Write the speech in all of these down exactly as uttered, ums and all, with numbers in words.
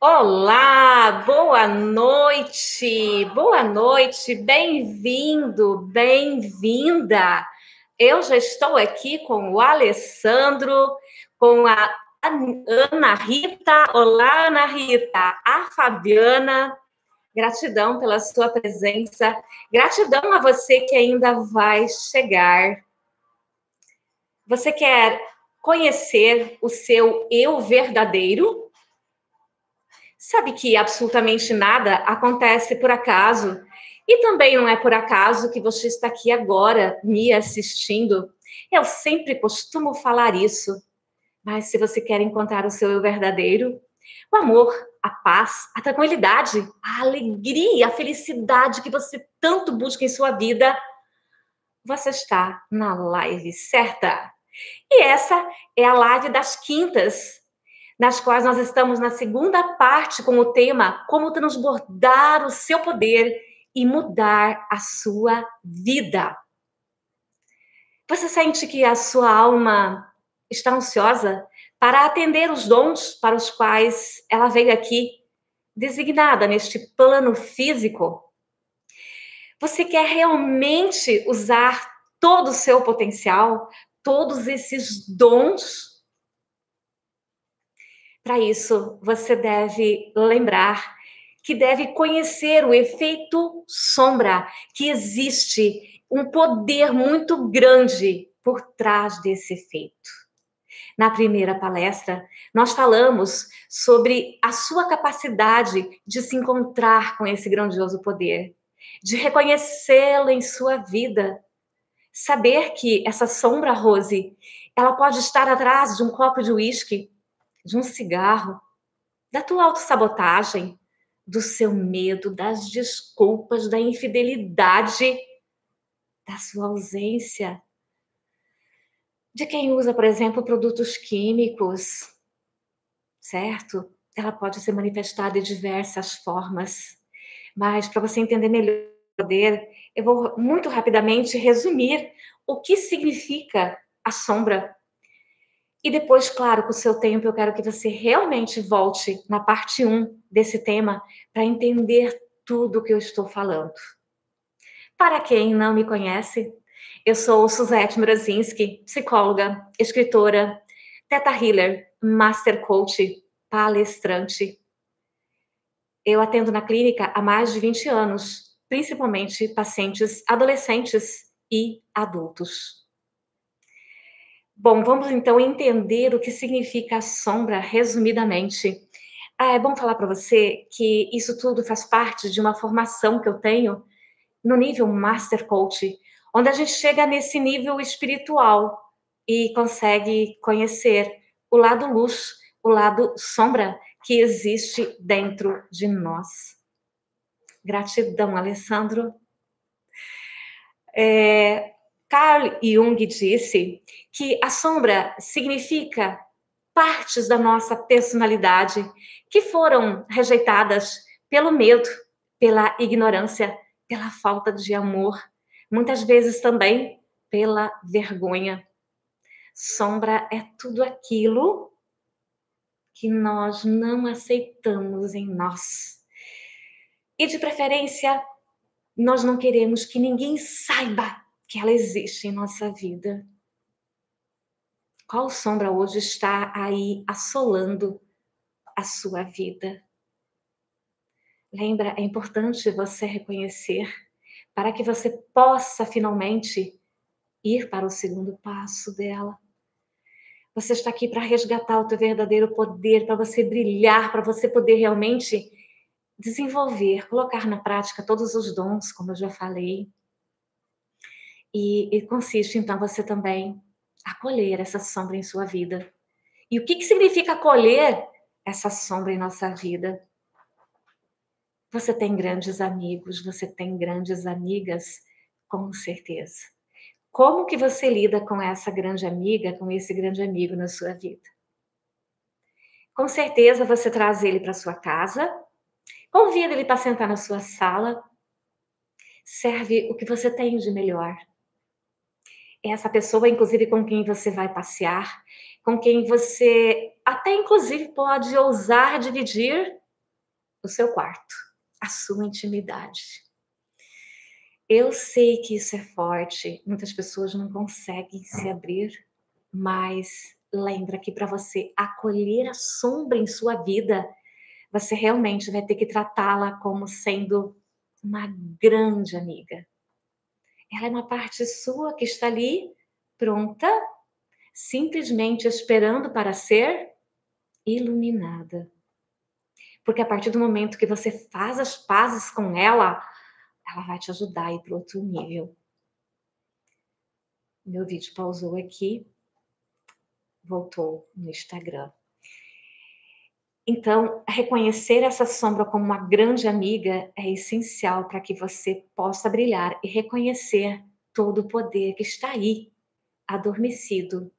Olá, boa noite, boa noite, bem-vindo, bem-vinda. Eu já estou aqui com o Alessandro, com a Ana Rita. Olá, Ana Rita, a Fabiana. Gratidão pela sua presença, gratidão a você que ainda vai chegar. Você quer conhecer o seu eu verdadeiro? Sabe que absolutamente nada acontece por acaso. E também não é por acaso que você está aqui agora me assistindo. Eu sempre costumo falar isso. Mas se você quer encontrar o seu eu verdadeiro, o amor, a paz, a tranquilidade, a alegria, a felicidade que você tanto busca em sua vida, você está na live certa. E essa é a live das quintas, nas quais nós estamos na segunda parte com o tema Como Transbordar o Seu Poder e Mudar a Sua Vida. Você sente que a sua alma está ansiosa para atender os dons para os quais ela veio aqui, designada neste plano físico? Você quer realmente usar todo o seu potencial, todos esses dons? Para isso, você deve lembrar que deve conhecer o efeito sombra, que existe um poder muito grande por trás desse efeito. Na primeira palestra, nós falamos sobre a sua capacidade de se encontrar com esse grandioso poder, de reconhecê-lo em sua vida. Saber que essa sombra, Rose, ela pode estar atrás de um copo de uísque, de um cigarro, da tua autossabotagem, do seu medo, das desculpas, da infidelidade, da sua ausência, de quem usa, por exemplo, produtos químicos, certo? Ela pode ser manifestada de diversas formas, mas para você entender melhor o poder, eu vou muito rapidamente resumir o que significa a sombra. E depois, claro, com o seu tempo, eu quero que você realmente volte na parte um desse tema para entender tudo o que eu estou falando. Para quem não me conhece, eu sou Suzette Mrozinski, psicóloga, escritora, Theta Healer, Master Coach, palestrante. Eu atendo na clínica há mais de vinte anos, principalmente pacientes adolescentes e adultos. Bom, vamos então entender o que significa a sombra, resumidamente. Ah, é bom falar para você que isso tudo faz parte de uma formação que eu tenho no nível Master Coach, onde a gente chega nesse nível espiritual e consegue conhecer o lado luz, o lado sombra que existe dentro de nós. Gratidão, Alessandro. É... Carl Jung disse que a sombra significa partes da nossa personalidade que foram rejeitadas pelo medo, pela ignorância, pela falta de amor, muitas vezes também pela vergonha. Sombra é tudo aquilo que nós não aceitamos em nós. E de preferência, nós não queremos que ninguém saiba que ela existe em nossa vida. Qual sombra hoje está aí assolando a sua vida? Lembra, é importante você reconhecer para que você possa finalmente ir para o segundo passo dela. Você está aqui para resgatar o teu verdadeiro poder, para você brilhar, para você poder realmente desenvolver, colocar na prática todos os dons, como eu já falei. E, e consiste, então, você também acolher essa sombra em sua vida. E o que, que significa acolher essa sombra em nossa vida? Você tem grandes amigos, você tem grandes amigas, com certeza. Como que você lida com essa grande amiga, com esse grande amigo na sua vida? Com certeza você traz ele para sua casa, convida ele para sentar na sua sala, serve o que você tem de melhor. Essa pessoa, inclusive, com quem você vai passear, com quem você até, inclusive, pode ousar dividir no seu quarto, a sua intimidade. Eu sei que isso é forte, muitas pessoas não conseguem se abrir, mas lembra que para você acolher a sombra em sua vida, você realmente vai ter que tratá-la como sendo uma grande amiga. Ela é uma parte sua que está ali, pronta, simplesmente esperando para ser iluminada. Porque a partir do momento que você faz as pazes com ela, ela vai te ajudar a ir para outro nível. Meu vídeo pausou aqui. Voltou no Instagram. Então, reconhecer essa sombra como uma grande amiga é essencial para que você possa brilhar e reconhecer todo o poder que está aí, adormecido.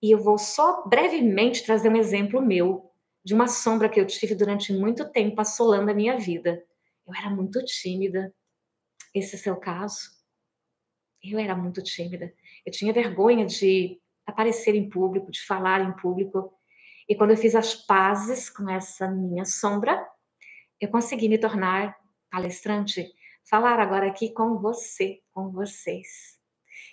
E eu vou só brevemente trazer um exemplo meu de uma sombra que eu tive durante muito tempo assolando a minha vida. Eu era muito tímida. Esse é o seu caso? Eu era muito tímida. Eu tinha vergonha de aparecer em público, de falar em público. E quando eu fiz as pazes com essa minha sombra, eu consegui me tornar palestrante, falar agora aqui com você, com vocês.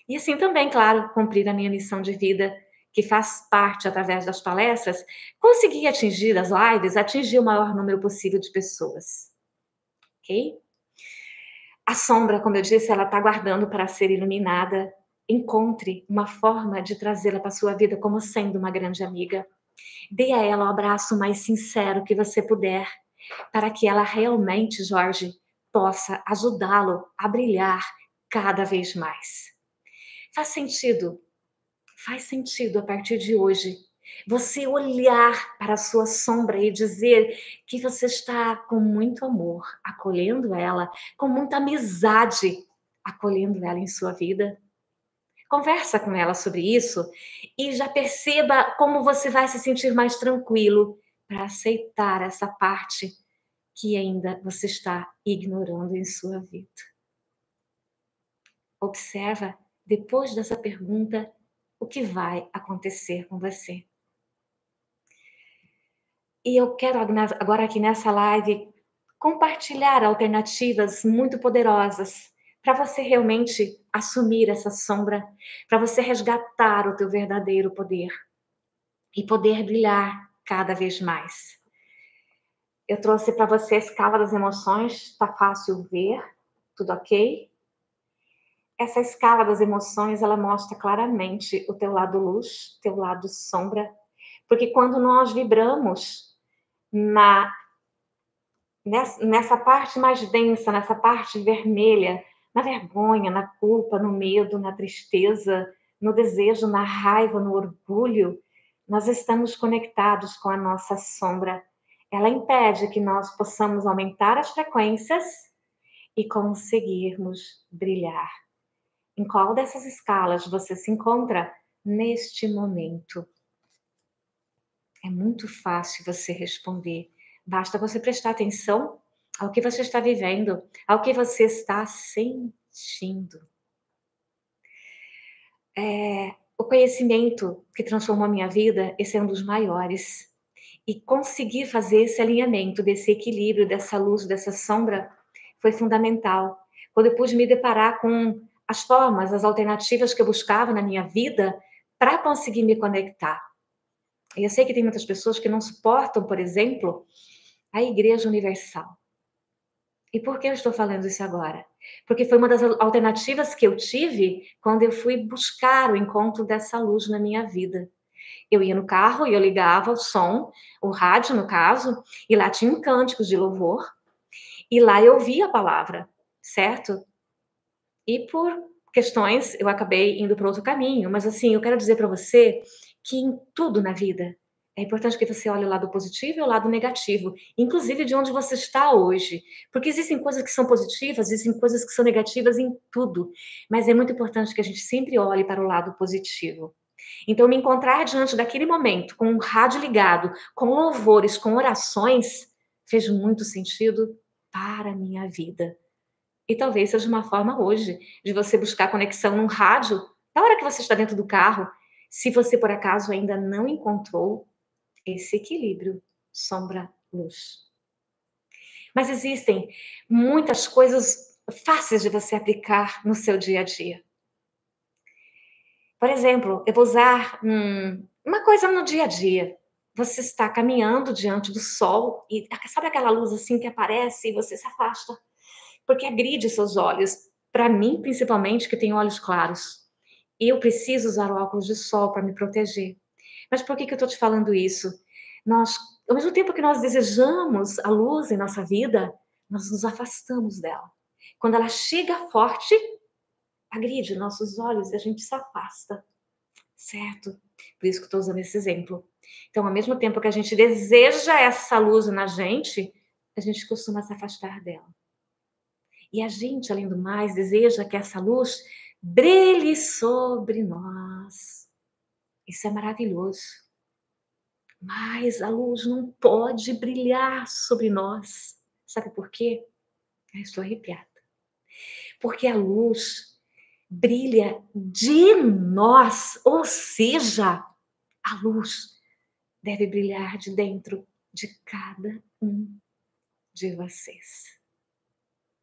E assim também, claro, cumprir a minha missão de vida, que faz parte através das palestras, consegui atingir as lives, atingir o maior número possível de pessoas. Ok? A sombra, como eu disse, ela está aguardando para ser iluminada. Encontre uma forma de trazê-la para a sua vida como sendo uma grande amiga. Dê a ela o abraço mais sincero que você puder, para que ela realmente, Jorge, possa ajudá-lo a brilhar cada vez mais. Faz sentido? Faz sentido a partir de hoje você olhar para a sua sombra e dizer que você está com muito amor, acolhendo ela, com muita amizade, acolhendo ela em sua vida. Conversa com ela sobre isso e já perceba como você vai se sentir mais tranquilo para aceitar essa parte que ainda você está ignorando em sua vida. Observa, depois dessa pergunta, o que vai acontecer com você. E eu quero agora aqui nessa live compartilhar alternativas muito poderosas para você realmente assumir essa sombra, para você resgatar o teu verdadeiro poder e poder brilhar cada vez mais. Eu trouxe para você a escala das emoções, tá fácil ver, tudo ok? Essa escala das emoções, ela mostra claramente o teu lado luz, teu lado sombra, porque quando nós vibramos na, nessa, nessa parte mais densa, nessa parte vermelha, na vergonha, na culpa, no medo, na tristeza, no desejo, na raiva, no orgulho, nós estamos conectados com a nossa sombra. Ela impede que nós possamos aumentar as frequências e conseguirmos brilhar. Em qual dessas escalas você se encontra neste momento? É muito fácil você responder. Basta você prestar atenção ao que você está vivendo, ao que você está sentindo. É, o conhecimento que transformou a minha vida, esse é um dos maiores. E conseguir fazer esse alinhamento, desse equilíbrio, dessa luz, dessa sombra, foi fundamental. Quando eu pude me deparar com as formas, as alternativas que eu buscava na minha vida para conseguir me conectar. E eu sei que tem muitas pessoas que não suportam, por exemplo, a Igreja Universal. E por que eu estou falando isso agora? Porque foi uma das alternativas que eu tive quando eu fui buscar o encontro dessa luz na minha vida. Eu ia no carro e eu ligava o som, o rádio no caso, e lá tinha um cântico de louvor, e lá eu ouvia a palavra, certo? E por questões eu acabei indo para outro caminho, mas assim, eu quero dizer para você que em tudo na vida é importante que você olhe o lado positivo e o lado negativo, inclusive de onde você está hoje. Porque existem coisas que são positivas, existem coisas que são negativas em tudo. Mas é muito importante que a gente sempre olhe para o lado positivo. Então, me encontrar diante daquele momento, com um rádio ligado, com louvores, com orações, fez muito sentido para a minha vida. E talvez seja uma forma hoje de você buscar conexão num rádio, na hora que você está dentro do carro, se você por acaso ainda não encontrou esse equilíbrio sombra-luz. Mas existem muitas coisas fáceis de você aplicar no seu dia a dia. Por exemplo, eu vou usar hum, uma coisa no dia a dia. Você está caminhando diante do sol e sabe aquela luz assim que aparece e você se afasta, porque agride seus olhos. Para mim, principalmente, que tenho olhos claros. Eu preciso usar óculos de sol para me proteger. Mas por que que eu estou te falando isso? Nós, ao mesmo tempo que nós desejamos a luz em nossa vida, nós nos afastamos dela. Quando ela chega forte, agride nossos olhos e a gente se afasta. Certo? Por isso que eu estou usando esse exemplo. Então, ao mesmo tempo que a gente deseja essa luz na gente, a gente costuma se afastar dela. E a gente, além do mais, deseja que essa luz brilhe sobre nós. Isso é maravilhoso. Mas a luz não pode brilhar sobre nós. Sabe por quê? Eu estou arrepiada. Porque a luz brilha de nós, ou seja, a luz deve brilhar de dentro de cada um de vocês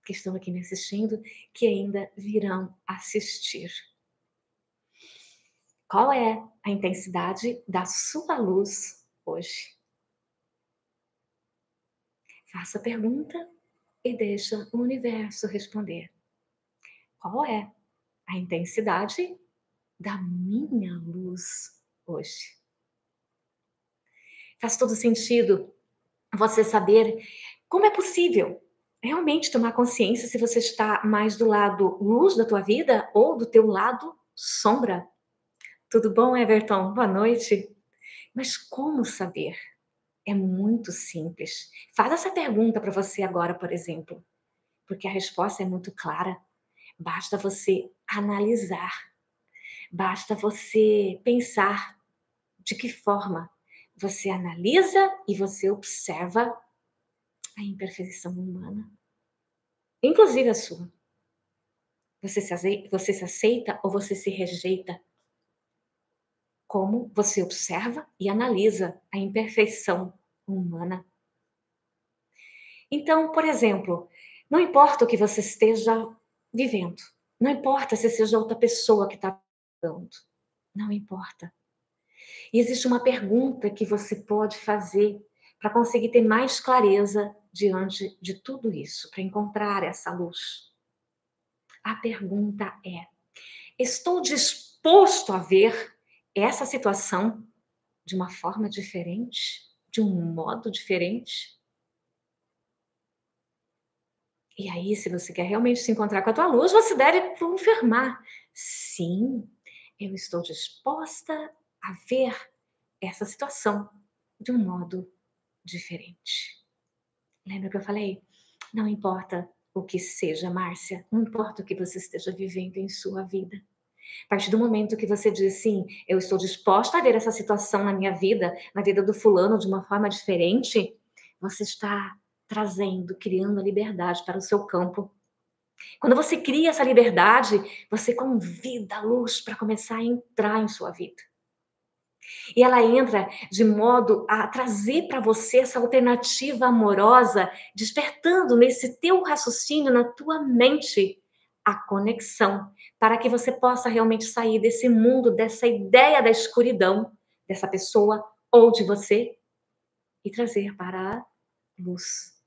que estão aqui me assistindo, que ainda virão assistir. Qual é a intensidade da sua luz hoje? Faça a pergunta e deixa o universo responder. Qual é a intensidade da minha luz hoje? Faz todo sentido você saber como é possível realmente tomar consciência se você está mais do lado luz da tua vida ou do teu lado sombra. Tudo bom, Everton? Boa noite. Mas como saber? É muito simples. Faz essa pergunta para você agora, por exemplo, porque a resposta é muito clara. Basta você analisar. Basta você pensar de que forma você analisa e você observa a imperfeição humana, inclusive a sua. Você se, azeita, você se aceita ou você se rejeita? Como você observa e analisa a imperfeição humana? Então, por exemplo, não importa o que você esteja vivendo, não importa se seja outra pessoa que está falando, não importa. E existe uma pergunta que você pode fazer para conseguir ter mais clareza diante de tudo isso, para encontrar essa luz. A pergunta é: estou disposto a ver essa situação de uma forma diferente, de um modo diferente? E aí, se você quer realmente se encontrar com a tua luz, você deve confirmar: sim, eu estou disposta a ver essa situação de um modo diferente. diferente. Lembra que eu falei? Não importa o que seja, Márcia, não importa o que você esteja vivendo em sua vida. A partir do momento que você diz sim, eu estou disposta a ver essa situação na minha vida, na vida do fulano, de uma forma diferente, você está trazendo, criando a liberdade para o seu campo. Quando você cria essa liberdade, você convida a luz para começar a entrar em sua vida. E ela entra de modo a trazer para você essa alternativa amorosa, despertando nesse teu raciocínio, na tua mente, a conexão, para que você possa realmente sair desse mundo, dessa ideia da escuridão, dessa pessoa ou de você, e trazer para a luz.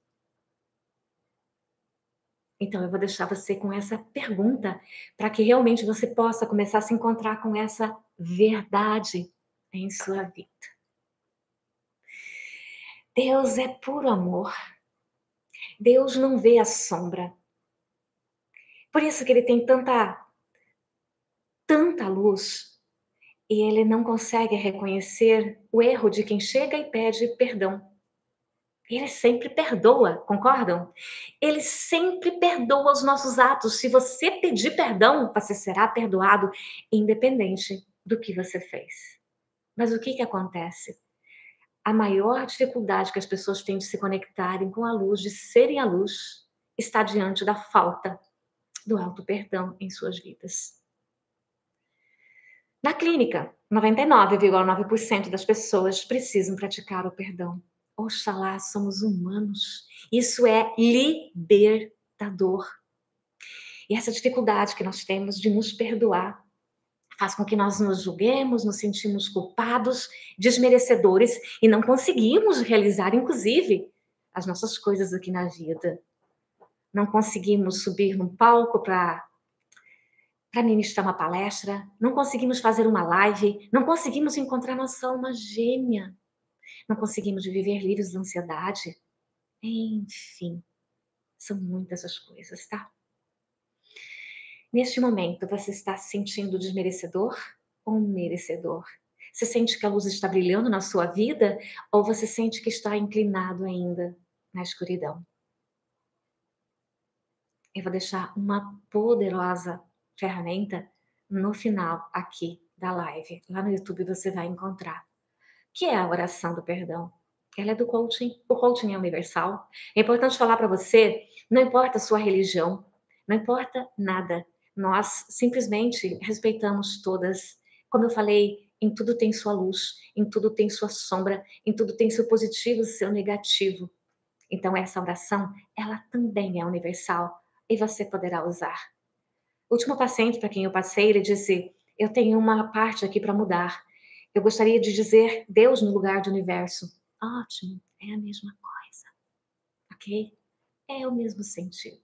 Então, eu vou deixar você com essa pergunta, para que realmente você possa começar a se encontrar com essa verdade em sua vida. Deus é puro amor. Deus não vê a sombra. Por isso que ele tem tanta, tanta luz, e ele não consegue reconhecer o erro de quem chega e pede perdão. Ele sempre perdoa, concordam? Ele sempre perdoa os nossos atos. Se você pedir perdão, você será perdoado, independente do que você fez. Mas o que que acontece? A maior dificuldade que as pessoas têm de se conectarem com a luz, de serem a luz, está diante da falta do auto-perdão em suas vidas. Na clínica, noventa e nove vírgula nove por cento das pessoas precisam praticar o perdão. Oxalá somos humanos. Isso é libertador. E essa dificuldade que nós temos de nos perdoar faz com que nós nos julguemos, nos sentimos culpados, desmerecedores e não conseguimos realizar, inclusive, as nossas coisas aqui na vida. Não conseguimos subir num palco para ministrar uma palestra, não conseguimos fazer uma live, não conseguimos encontrar nossa alma gêmea, não conseguimos viver livres da ansiedade. Enfim, são muitas as coisas, tá? Neste momento, você está se sentindo desmerecedor ou merecedor? Você sente que a luz está brilhando na sua vida ou você sente que está inclinado ainda na escuridão? Eu vou deixar uma poderosa ferramenta no final aqui da live. Lá no YouTube você vai encontrar, que é a oração do perdão. Ela é do coaching. O coaching é universal. É importante falar para você, não importa a sua religião, não importa nada. Nós simplesmente respeitamos todas. Como eu falei, em tudo tem sua luz, em tudo tem sua sombra, em tudo tem seu positivo e seu negativo. Então essa oração, ela também é universal e você poderá usar. O último paciente para quem eu passei, ele disse, eu tenho uma parte aqui para mudar. Eu gostaria de dizer Deus no lugar do universo. Ótimo, é a mesma coisa. Ok? É o mesmo sentido.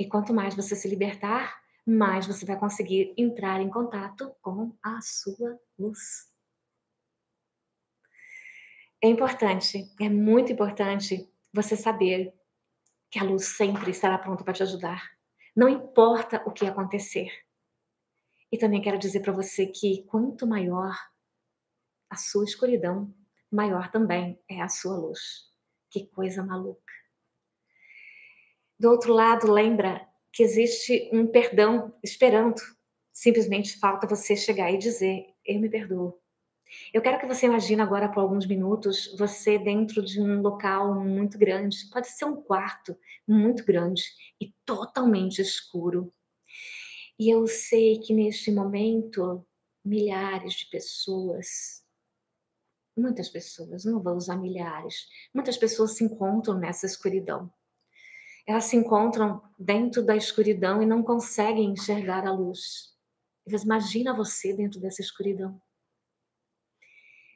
E quanto mais você se libertar, mais você vai conseguir entrar em contato com a sua luz. É importante, é muito importante você saber que a luz sempre estará pronta para te ajudar. Não importa o que acontecer. E também quero dizer para você que quanto maior a sua escuridão, maior também é a sua luz. Que coisa maluca. Do outro lado, lembra que existe um perdão esperando. Simplesmente falta você chegar e dizer, eu me perdoo. Eu quero que você imagine agora por alguns minutos você dentro de um local muito grande. Pode ser um quarto muito grande e totalmente escuro. E eu sei que neste momento milhares de pessoas, muitas pessoas, não vou usar milhares, muitas pessoas se encontram nessa escuridão. Elas se encontram dentro da escuridão e não conseguem enxergar a luz. Imagina você dentro dessa escuridão.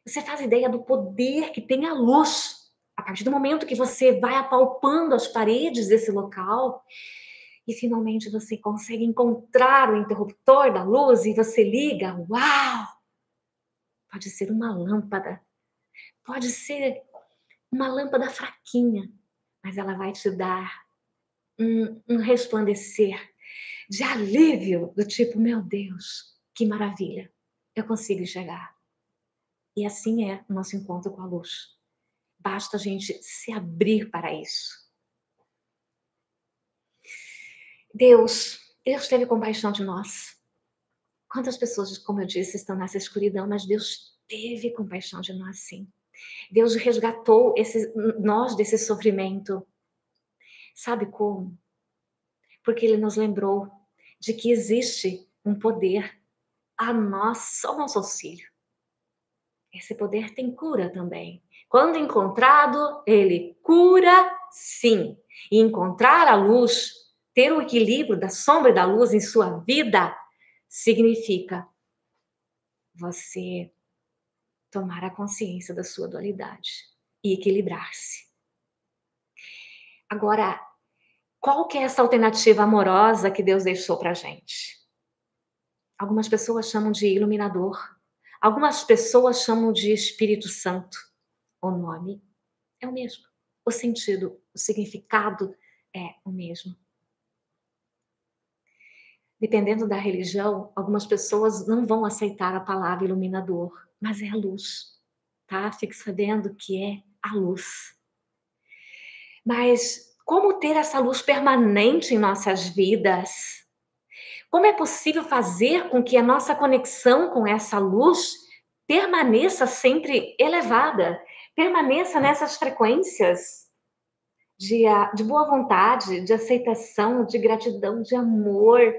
Você faz ideia do poder que tem a luz. A partir do momento que você vai apalpando as paredes desse local e finalmente você consegue encontrar o interruptor da luz e você liga, uau! Pode ser uma lâmpada. Pode ser uma lâmpada fraquinha, mas ela vai te dar um, um resplandecer de alívio do tipo, meu Deus, que maravilha, eu consigo enxergar. E assim é o nosso encontro com a luz. Basta a gente se abrir para isso. Deus, Deus teve compaixão de nós. Quantas pessoas, como eu disse, estão nessa escuridão, mas Deus teve compaixão de nós, sim. Deus resgatou esse, nós desse sofrimento. Sabe como? Porque Ele nos lembrou de que existe um poder a nós, ao nosso auxílio. Esse poder tem cura também. Quando encontrado, ele cura, sim. E encontrar a luz, ter o equilíbrio da sombra e da luz em sua vida, significa você tomar a consciência da sua dualidade e equilibrar-se. Agora, qual que é essa alternativa amorosa que Deus deixou pra gente? Algumas pessoas chamam de iluminador. Algumas pessoas chamam de Espírito Santo. O nome é o mesmo. O sentido, o significado é o mesmo. Dependendo da religião, algumas pessoas não vão aceitar a palavra iluminador, mas é a luz, tá? Fique sabendo que é a luz. Mas como ter essa luz permanente em nossas vidas? Como é possível fazer com que a nossa conexão com essa luz permaneça sempre elevada, permaneça nessas frequências de, de boa vontade, de aceitação, de gratidão, de amor,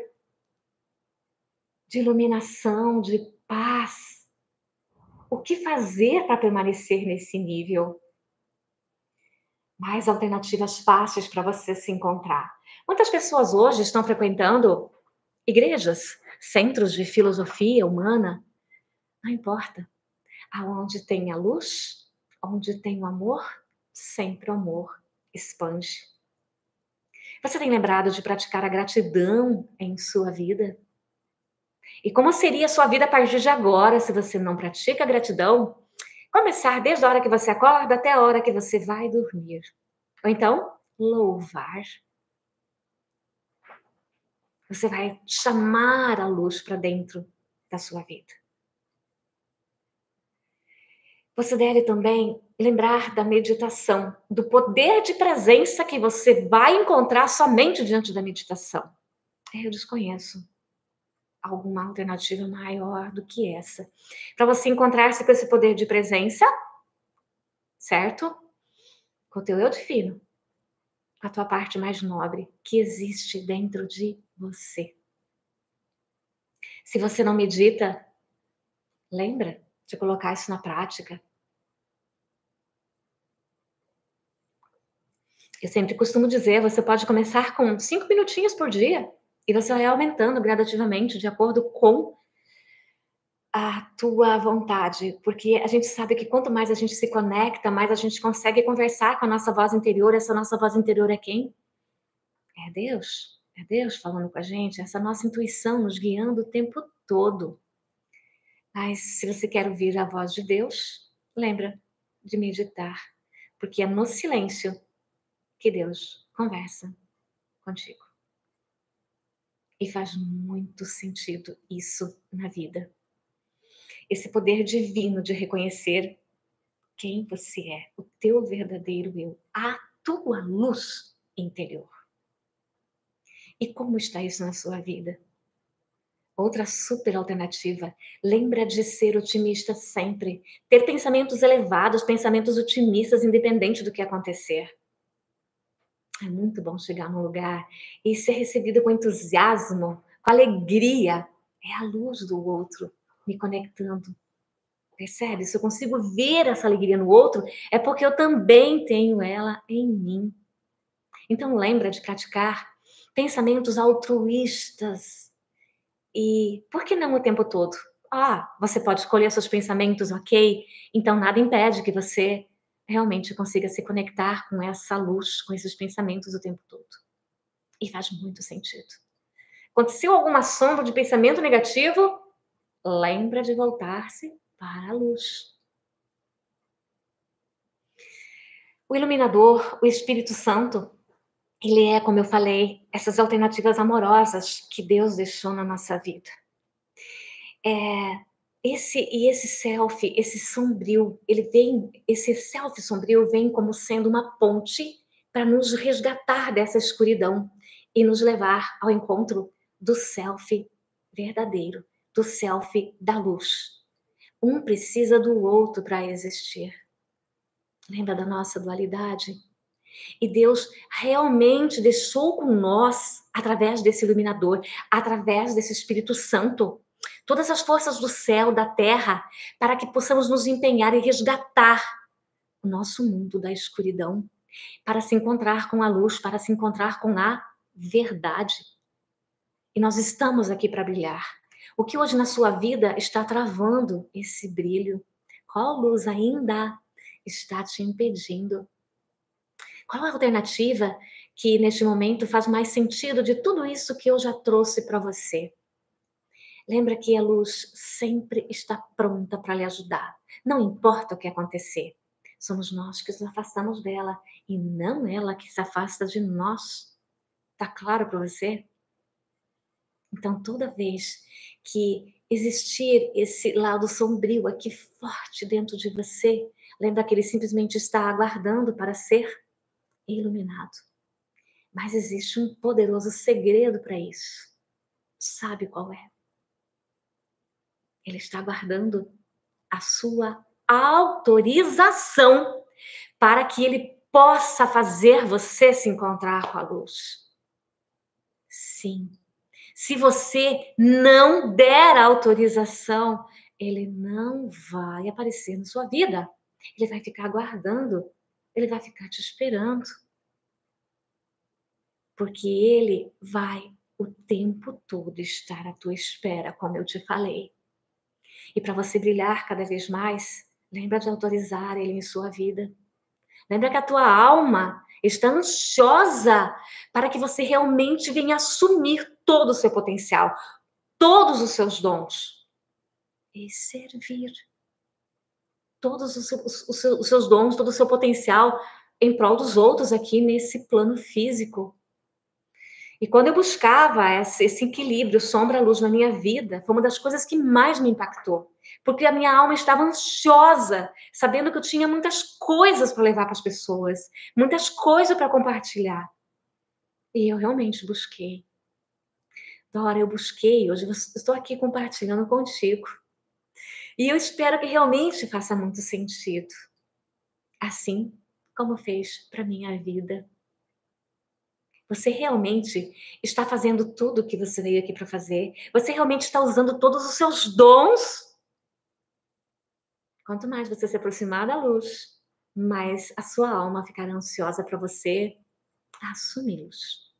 de iluminação, de paz? o que fazer para permanecer nesse nível? Mais alternativas fáceis para você se encontrar. Muitas pessoas hoje estão frequentando igrejas, centros de filosofia humana. Não importa. Aonde tem a luz, onde tem o amor, sempre o amor expande. Você tem lembrado de praticar a gratidão em sua vida? E como seria a sua vida a partir de agora se você não pratica a gratidão? Começar desde a hora que você acorda até a hora que você vai dormir. Ou então, louvar. Você vai chamar a luz para dentro da sua vida. Você deve também lembrar da meditação, do poder de presença que você vai encontrar somente diante da meditação. Eu desconheço alguma alternativa maior do que essa. Para você encontrar-se com esse poder de presença, certo? Com o teu eu divino, a tua parte mais nobre que existe dentro de você. Se você não medita, lembra de colocar isso na prática. Eu sempre costumo dizer, você pode começar com cinco minutinhos por dia. E você vai aumentando gradativamente de acordo com a tua vontade. Porque a gente sabe que quanto mais a gente se conecta, mais a gente consegue conversar com a nossa voz interior. Essa nossa voz interior é quem? É Deus. É Deus falando com a gente. Essa nossa intuição nos guiando o tempo todo. Mas se você quer ouvir a voz de Deus, lembra de meditar. Porque é no silêncio que Deus conversa contigo. E faz muito sentido isso na vida. Esse poder divino de reconhecer quem você é, o teu verdadeiro eu, a tua luz interior. E como está isso na sua vida? Outra super alternativa, lembra de ser otimista sempre. Ter pensamentos elevados, pensamentos otimistas, independente do que acontecer. É muito bom chegar num lugar e ser recebido com entusiasmo, com alegria. É a luz do outro me conectando. Percebe? Se eu consigo ver essa alegria no outro, é porque eu também tenho ela em mim. Então lembra de praticar pensamentos altruístas. E por que não o tempo todo? Ah, você pode escolher seus pensamentos, ok? Então nada impede que você realmente consiga se conectar com essa luz, com esses pensamentos o tempo todo. E faz muito sentido. Aconteceu algum assombro de pensamento negativo? Lembra de voltar-se para a luz. O iluminador, o Espírito Santo, ele é, como eu falei, essas alternativas amorosas que Deus deixou na nossa vida. É... Esse, e esse self, esse sombrio, ele vem, esse self sombrio vem como sendo uma ponte para nos resgatar dessa escuridão e nos levar ao encontro do self verdadeiro, do self da luz. Um precisa do outro para existir. Lembra da nossa dualidade? E Deus realmente deixou com nós, através desse iluminador, através desse Espírito Santo, todas as forças do céu, da terra, para que possamos nos empenhar e resgatar o nosso mundo da escuridão, para se encontrar com a luz, para se encontrar com a verdade. E nós estamos aqui para brilhar. O que hoje na sua vida está travando esse brilho? Qual luz ainda está te impedindo? Qual a alternativa que neste momento faz mais sentido de tudo isso que eu já trouxe para você? Lembra que a luz sempre está pronta para lhe ajudar. Não importa o que acontecer. Somos nós que nos afastamos dela e não ela que se afasta de nós. Tá claro para você? Então, toda vez que existir esse lado sombrio aqui forte dentro de você, lembra que ele simplesmente está aguardando para ser iluminado. Mas existe um poderoso segredo para isso. Sabe qual é? Ele está aguardando a sua autorização para que ele possa fazer você se encontrar com a luz. Sim. Se você não der autorização, ele não vai aparecer na sua vida. Ele vai ficar aguardando, ele vai ficar te esperando. Porque ele vai o tempo todo estar à tua espera, como eu te falei. E para você brilhar cada vez mais, lembra de autorizar ele em sua vida. Lembra que a tua alma está ansiosa para que você realmente venha assumir todo o seu potencial, todos os seus dons e servir todos os seus, os seus, os seus dons, todo o seu potencial em prol dos outros aqui nesse plano físico. E quando eu buscava esse, esse equilíbrio, sombra-luz na minha vida, foi uma das coisas que mais me impactou. Porque a minha alma estava ansiosa, sabendo que eu tinha muitas coisas para levar para as pessoas, muitas coisas para compartilhar. E eu realmente busquei. Dora, eu busquei, hoje eu estou aqui compartilhando contigo. E eu espero que realmente faça muito sentido. Assim como fez para a minha vida. Você realmente está fazendo tudo o que você veio aqui para fazer? Você realmente está usando todos os seus dons? Quanto mais você se aproximar da luz, mais a sua alma ficará ansiosa para você assumi-los.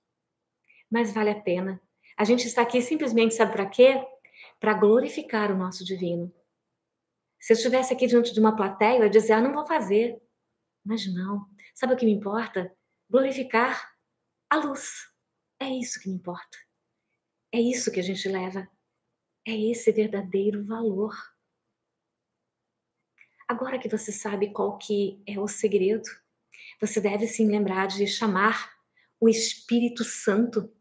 Mas vale a pena. A gente está aqui simplesmente, sabe para quê? Para glorificar o nosso divino. Se eu estivesse aqui diante de uma plateia, eu ia dizer, ah, não vou fazer. Mas não. Sabe o que me importa? Glorificar a luz, é isso que me importa. É isso que a gente leva. É esse verdadeiro valor. Agora que você sabe qual que é o segredo, você deve se lembrar de chamar o Espírito Santo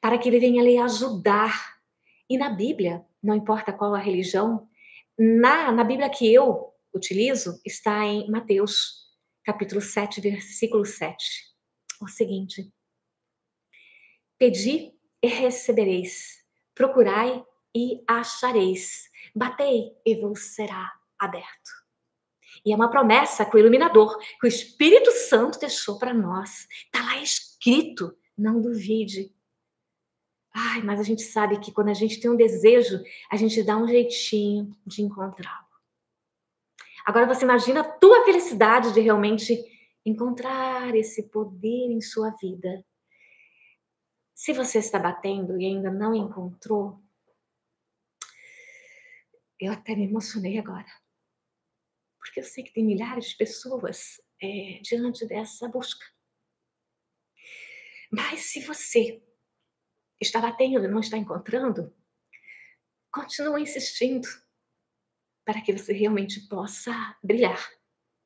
para que ele venha lhe ajudar. E na Bíblia, não importa qual a religião, na, na Bíblia que eu utilizo, está em Mateus, capítulo sete, versículo sete. O seguinte... Pedi e recebereis, procurai e achareis, batei e vos será aberto. E é uma promessa que o iluminador, que o Espírito Santo deixou para nós. Está lá escrito, não duvide. Ai, mas a gente sabe que quando a gente tem um desejo, a gente dá um jeitinho de encontrá-lo. Agora você imagina a tua felicidade de realmente encontrar esse poder em sua vida. Se você está batendo e ainda não encontrou, eu até me emocionei agora. Porque eu sei que tem milhares de pessoas é, diante dessa busca. Mas se você está batendo e não está encontrando, continue insistindo para que você realmente possa brilhar,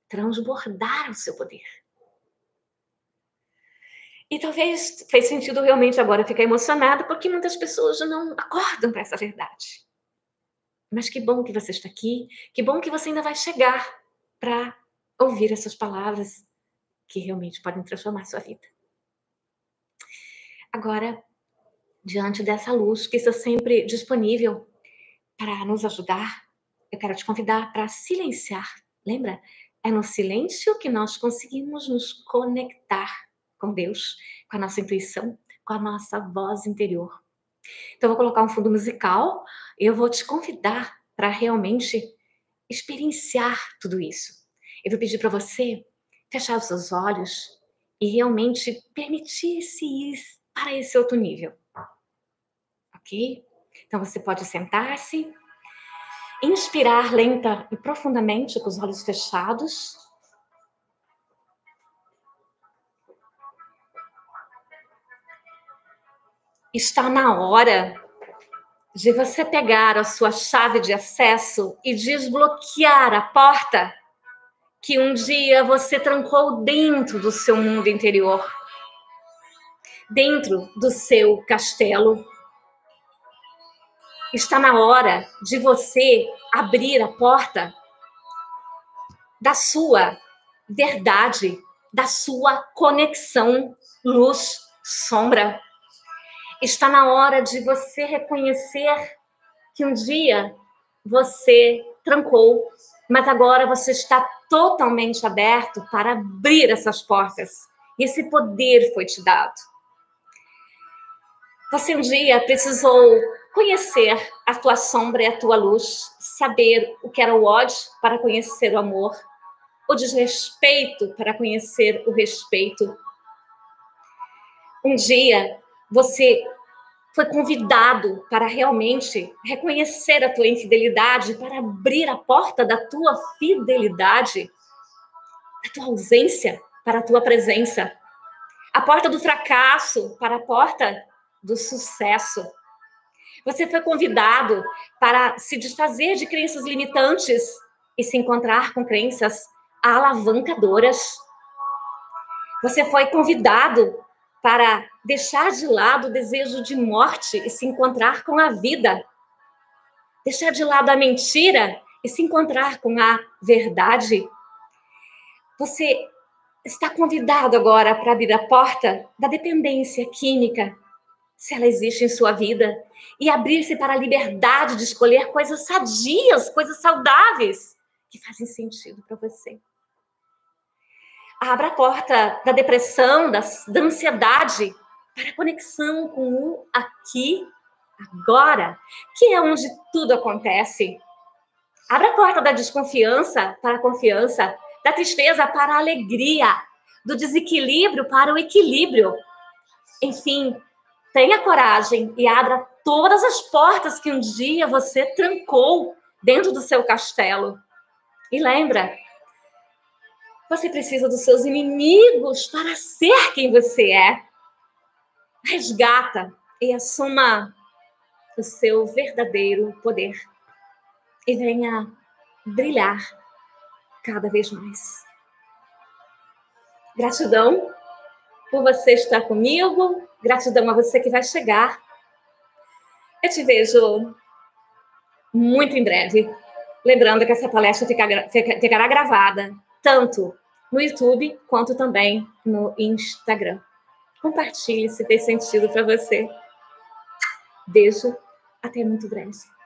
transbordar o seu poder. E talvez fez sentido realmente agora ficar emocionado, porque muitas pessoas não acordam para essa verdade. Mas que bom que você está aqui, que bom que você ainda vai chegar para ouvir essas palavras que realmente podem transformar sua vida. Agora, diante dessa luz que está sempre disponível para nos ajudar, eu quero te convidar para silenciar. Lembra? É no silêncio que nós conseguimos nos conectar com Deus, com a nossa intuição, com a nossa voz interior. Então, eu vou colocar um fundo musical e eu vou te convidar para realmente experienciar tudo isso. Eu vou pedir para você fechar os seus olhos e realmente permitir-se ir para esse outro nível. Ok? Então, você pode sentar-se, inspirar lenta e profundamente com os olhos fechados. Está na hora de você pegar a sua chave de acesso e desbloquear a porta que um dia você trancou dentro do seu mundo interior, dentro do seu castelo. Está na hora de você abrir a porta da sua verdade, da sua conexão luz-sombra. Está na hora de você reconhecer que um dia você trancou, mas agora você está totalmente aberto para abrir essas portas. Esse poder foi te dado. Você um dia precisou conhecer a tua sombra e a tua luz, saber o que era o ódio para conhecer o amor, o desrespeito para conhecer o respeito. Um dia, você foi convidado para realmente reconhecer a tua infidelidade, para abrir a porta da tua fidelidade, da tua ausência para a tua presença, a porta do fracasso para a porta do sucesso. Você foi convidado para se desfazer de crenças limitantes e se encontrar com crenças alavancadoras. Você foi convidado para deixar de lado o desejo de morte e se encontrar com a vida. Deixar de lado a mentira e se encontrar com a verdade. Você está convidado agora para abrir a porta da dependência química, se ela existe em sua vida, e abrir-se para a liberdade de escolher coisas sadias, coisas saudáveis, que fazem sentido para você. Abra a porta da depressão, da, da ansiedade, para a conexão com o aqui, agora, que é onde tudo acontece. Abra a porta da desconfiança para a confiança, da tristeza para a alegria, do desequilíbrio para o equilíbrio. Enfim, tenha coragem e abra todas as portas que um dia você trancou dentro do seu castelo. E lembra, você precisa dos seus inimigos para ser quem você é. Resgata e assuma o seu verdadeiro poder. E venha brilhar cada vez mais. Gratidão por você estar comigo. Gratidão a você que vai chegar. Eu te vejo muito em breve. Lembrando que essa palestra fica, fica, ficará gravada tanto no YouTube quanto também no Instagram. Compartilhe se fez sentido para você. Beijo. Até muito breve.